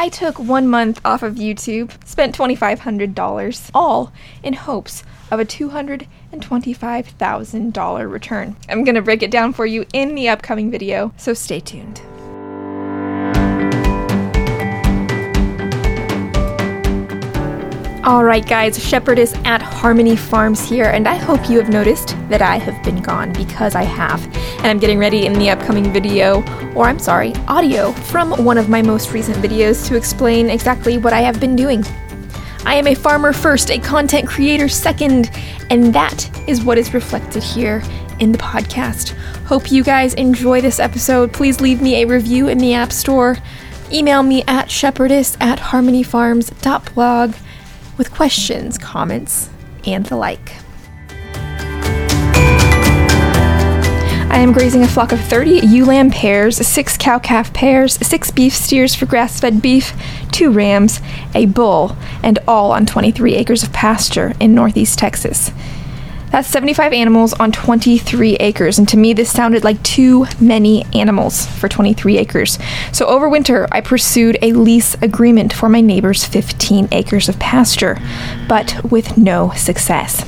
I took 1 month off of YouTube, spent $2,500, all in hopes of a $225,000 return. I'm going to break it down for you in the upcoming video, so stay tuned. Alright guys, Shepherdess at Harmony Farms here, and I hope you have noticed that I have been gone, because I have, and I'm getting ready in the upcoming video, or I'm sorry, audio, from one of my most recent videos to explain exactly what I have been doing. I am a farmer first, a content creator second, and that is what is reflected here in the podcast. Hope you guys enjoy this episode. Please leave me a review in the App Store. Email me at shepherdess@harmonyfarms.blog. with questions, comments, and the like. I am grazing a flock of 30 ewe lamb pairs, 6 cow-calf pairs, 6 beef steers for grass-fed beef, 2 rams, a bull, and all on 23 acres of pasture in northeast Texas. That's 75 animals on 23 acres, and to me this sounded like too many animals for 23 acres. So over winter, I pursued a lease agreement for my neighbor's 15 acres of pasture, but with no success.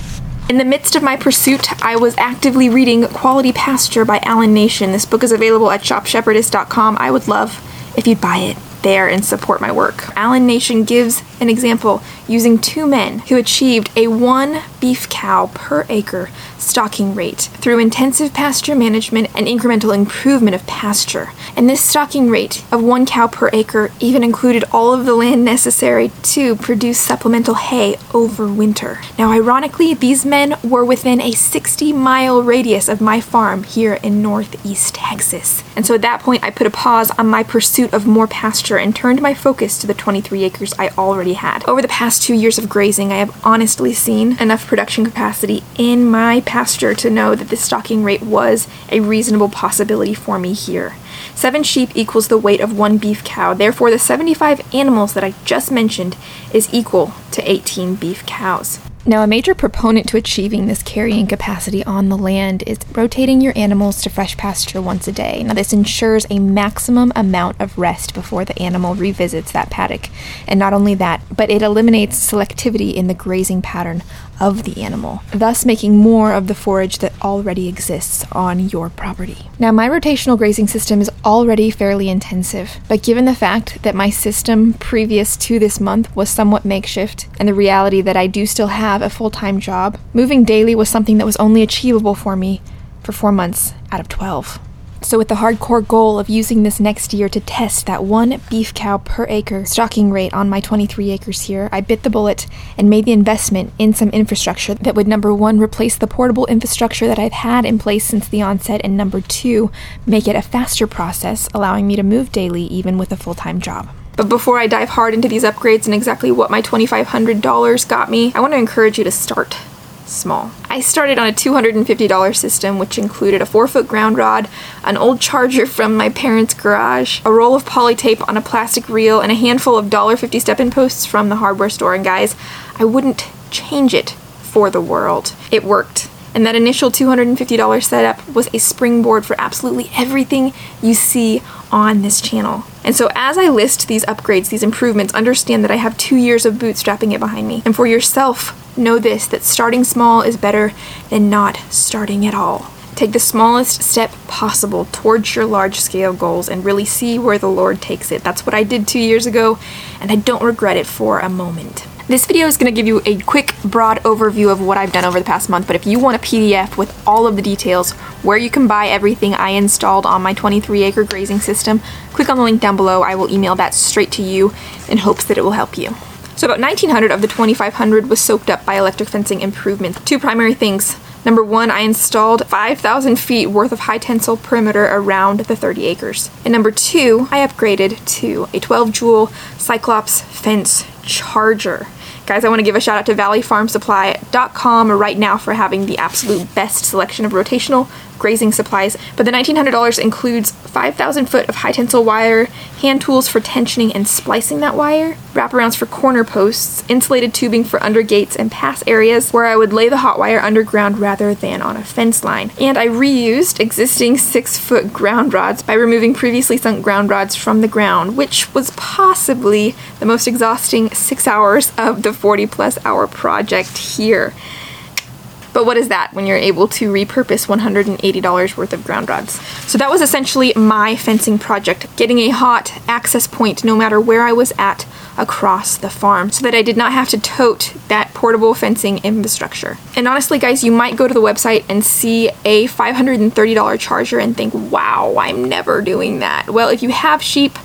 In the midst of my pursuit, I was actively reading Quality Pasture by Alan Nation. This book is available at shopshepherdess.com. I would love if you'd buy it there and support my work. Alan Nation gives an example using 2 men who achieved a 1 beef cow per acre stocking rate through intensive pasture management and incremental improvement of pasture. And this stocking rate of 1 cow per acre even included all of the land necessary to produce supplemental hay over winter. Now, ironically, these men were within a 60-mile radius of my farm here in northeast Texas. And so at that point, I put a pause on my pursuit of more pasture and turned my focus to the 23 acres I already had. Over the past 2 years of grazing, I have honestly seen enough production capacity in my pasture to know that this stocking rate was a reasonable possibility for me here. 7 sheep equals the weight of 1 beef cow, therefore the 75 animals that I just mentioned is equal to 18 beef cows. Now, a major proponent to achieving this carrying capacity on the land is rotating your animals to fresh pasture once a day. Now, this ensures a maximum amount of rest before the animal revisits that paddock. And not only that, but it eliminates selectivity in the grazing pattern of the animal, thus making more of the forage that already exists on your property. Now, my rotational grazing system is already fairly intensive, but given the fact that my system previous to this month was somewhat makeshift, and the reality that I do still have a full-time job, moving daily was something that was only achievable for me for 4 months out of 12. So with the hardcore goal of using this next year to test that 1 beef cow per acre stocking rate on my 23 acres here, I bit the bullet and made the investment in some infrastructure that would, number 1, replace the portable infrastructure that I've had in place since the onset, and number 2, make it a faster process, allowing me to move daily even with a full-time job. But before I dive hard into these upgrades and exactly what my $2,500 got me, I want to encourage you to start small. I started on a $250 system, which included a 4-foot ground rod, an old charger from my parents' garage, a roll of poly tape on a plastic reel, and a handful of $1.50 step-in posts from the hardware store. And guys, I wouldn't change it for the world. It worked. And that initial $250 setup was a springboard for absolutely everything you see on this channel. And so as I list these upgrades, these improvements, understand that I have 2 years of bootstrapping it behind me. And for yourself, know this, that starting small is better than not starting at all. Take the smallest step possible towards your large-scale goals and really see where the Lord takes it. That's what I did 2 years ago, and I don't regret it for a moment. This video is going to give you a quick, broad overview of what I've done over the past month, but if you want a PDF with all of the details, where you can buy everything I installed on my 23-acre grazing system, click on the link down below. I will email that straight to you in hopes that it will help you. So about 1,900 of the 2,500 was soaked up by electric fencing improvements. 2 primary things. Number 1, I installed 5,000 feet worth of high tensile perimeter around the 30 acres. And number 2, I upgraded to a 12-joule Cyclops fence charger. Guys, I want to give a shout out to ValleyFarmSupply.com right now for having the absolute best selection of rotational grazing supplies. But the $1,900 includes 5,000 foot of high tensile wire, hand tools for tensioning and splicing that wire, wraparounds for corner posts, insulated tubing for under gates and pass areas where I would lay the hot wire underground rather than on a fence line. And I reused existing 6-foot ground rods by removing previously sunk ground rods from the ground, which was possibly the most exhausting 6 hours of the 40-plus-hour project here. But what is that when you're able to repurpose $180 worth of ground rods? So that was essentially my fencing project, getting a hot access point no matter where I was at across the farm so that I did not have to tote that portable fencing infrastructure. And honestly, guys, you might go to the website and see a $530 charger and think, wow, I'm never doing that. Well, if you have sheep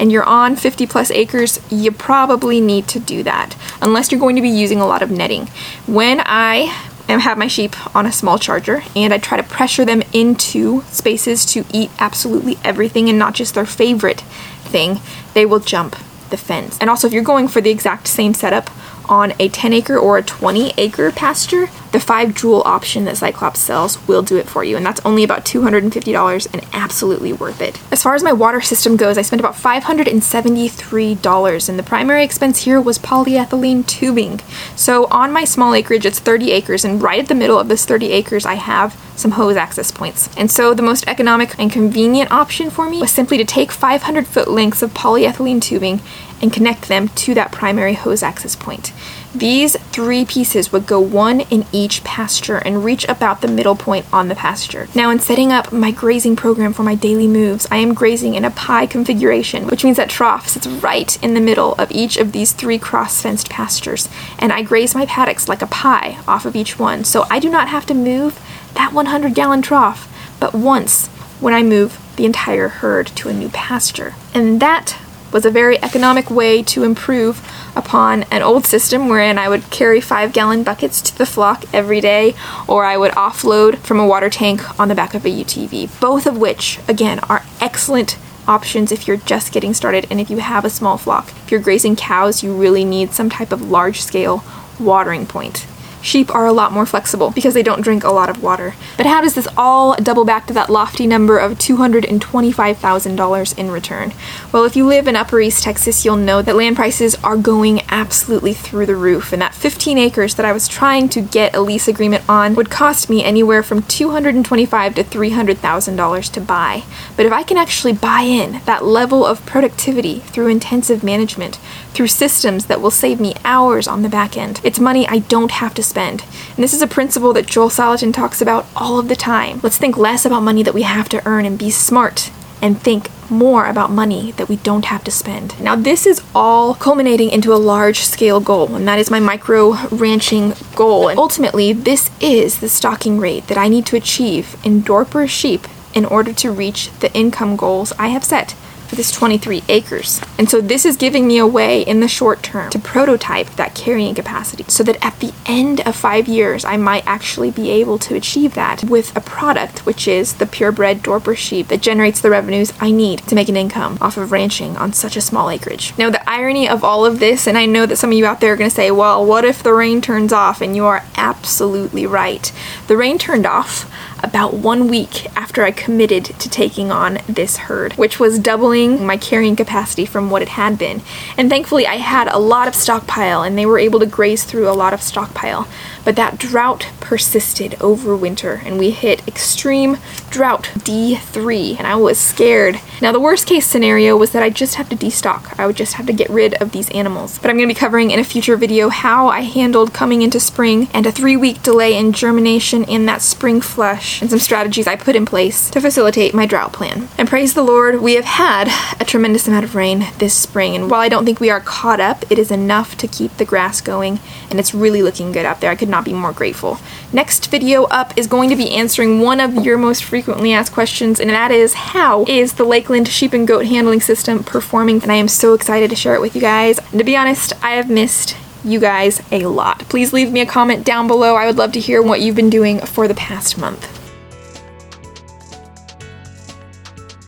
and you're on 50-plus acres, you probably need to do that, unless you're going to be using a lot of netting. When I have my sheep on a small charger and I try to pressure them into spaces to eat absolutely everything and not just their favorite thing, they will jump the fence. And also, if you're going for the exact same setup on a 10 acre or a 20 acre pasture, the 5-joule option that Cyclops sells will do it for you, and that's only about $250 and absolutely worth it. As far as my water system goes, I spent about $573, and the primary expense here was polyethylene tubing. So on my small acreage, it's 30 acres, and right at the middle of this 30 acres, I have some hose access points. And so the most economic and convenient option for me was simply to take 500-foot lengths of polyethylene tubing and connect them to that primary hose access point. These 3 pieces would go 1 in each pasture and reach about the middle point on the pasture. Now, in setting up my grazing program for my daily moves, I am grazing in a pie configuration, which means that trough sits right in the middle of each of these 3 cross-fenced pastures, and I graze my paddocks like a pie off of each one, so I do not have to move that 100-gallon trough but once when I move the entire herd to a new pasture. And that was a very economic way to improve upon an old system wherein I would carry 5-gallon buckets to the flock every day, or I would offload from a water tank on the back of a UTV, both of which, again, are excellent options if you're just getting started and if you have a small flock. If you're grazing cows, you really need some type of large-scale watering point. Sheep are a lot more flexible because they don't drink a lot of water. But how does this all double back to that lofty number of $225,000 in return? Well, if you live in Upper East Texas, you'll know that land prices are going absolutely through the roof, and that 15 acres that I was trying to get a lease agreement on would cost me anywhere from $225,000 to $300,000 to buy. But if I can actually buy in that level of productivity through intensive management, through systems that will save me hours on the back end, it's money I don't have to spend. And this is a principle that Joel Salatin talks about all of the time. Let's think less about money that we have to earn and be smart, and think more about money that we don't have to spend. Now, this is all culminating into a large-scale goal, and that is my micro-ranching goal. And ultimately, this is the stocking rate that I need to achieve in Dorper sheep in order to reach the income goals I have set for this 23 acres. And so this is giving me a way in the short term to prototype that carrying capacity so that at the end of 5 years, I might actually be able to achieve that with a product, which is the purebred Dorper sheep that generates the revenues I need to make an income off of ranching on such a small acreage. Now, the irony of all of this, and I know that some of you out there are going to say, well, what if the rain turns off? And you are absolutely right. The rain turned off about 1 week after I committed to taking on this herd, which was doubling my carrying capacity from what it had been. And thankfully, I had a lot of stockpile, and they were able to graze through a lot of stockpile. But that drought persisted over winter, and we hit extreme drought D3, and I was scared. Now, the worst case scenario was that I just have to destock. I would just have to get rid of these animals. But I'm going to be covering in a future video how I handled coming into spring and a 3-week delay in germination and that spring flush, and some strategies I put in place to facilitate my drought plan. And praise the Lord, we have had a tremendous amount of rain this spring, and while I don't think we are caught up, it is enough to keep the grass going, and it's really looking good out there. I could not be more grateful. Next video up is going to be answering one of your most frequently asked questions, and that is, how is the Lakeland sheep and goat handling system performing? And I am so excited to share it with you guys. And to be honest, I have missed you guys a lot. Please leave me a comment down below. I would love to hear what you've been doing for the past month.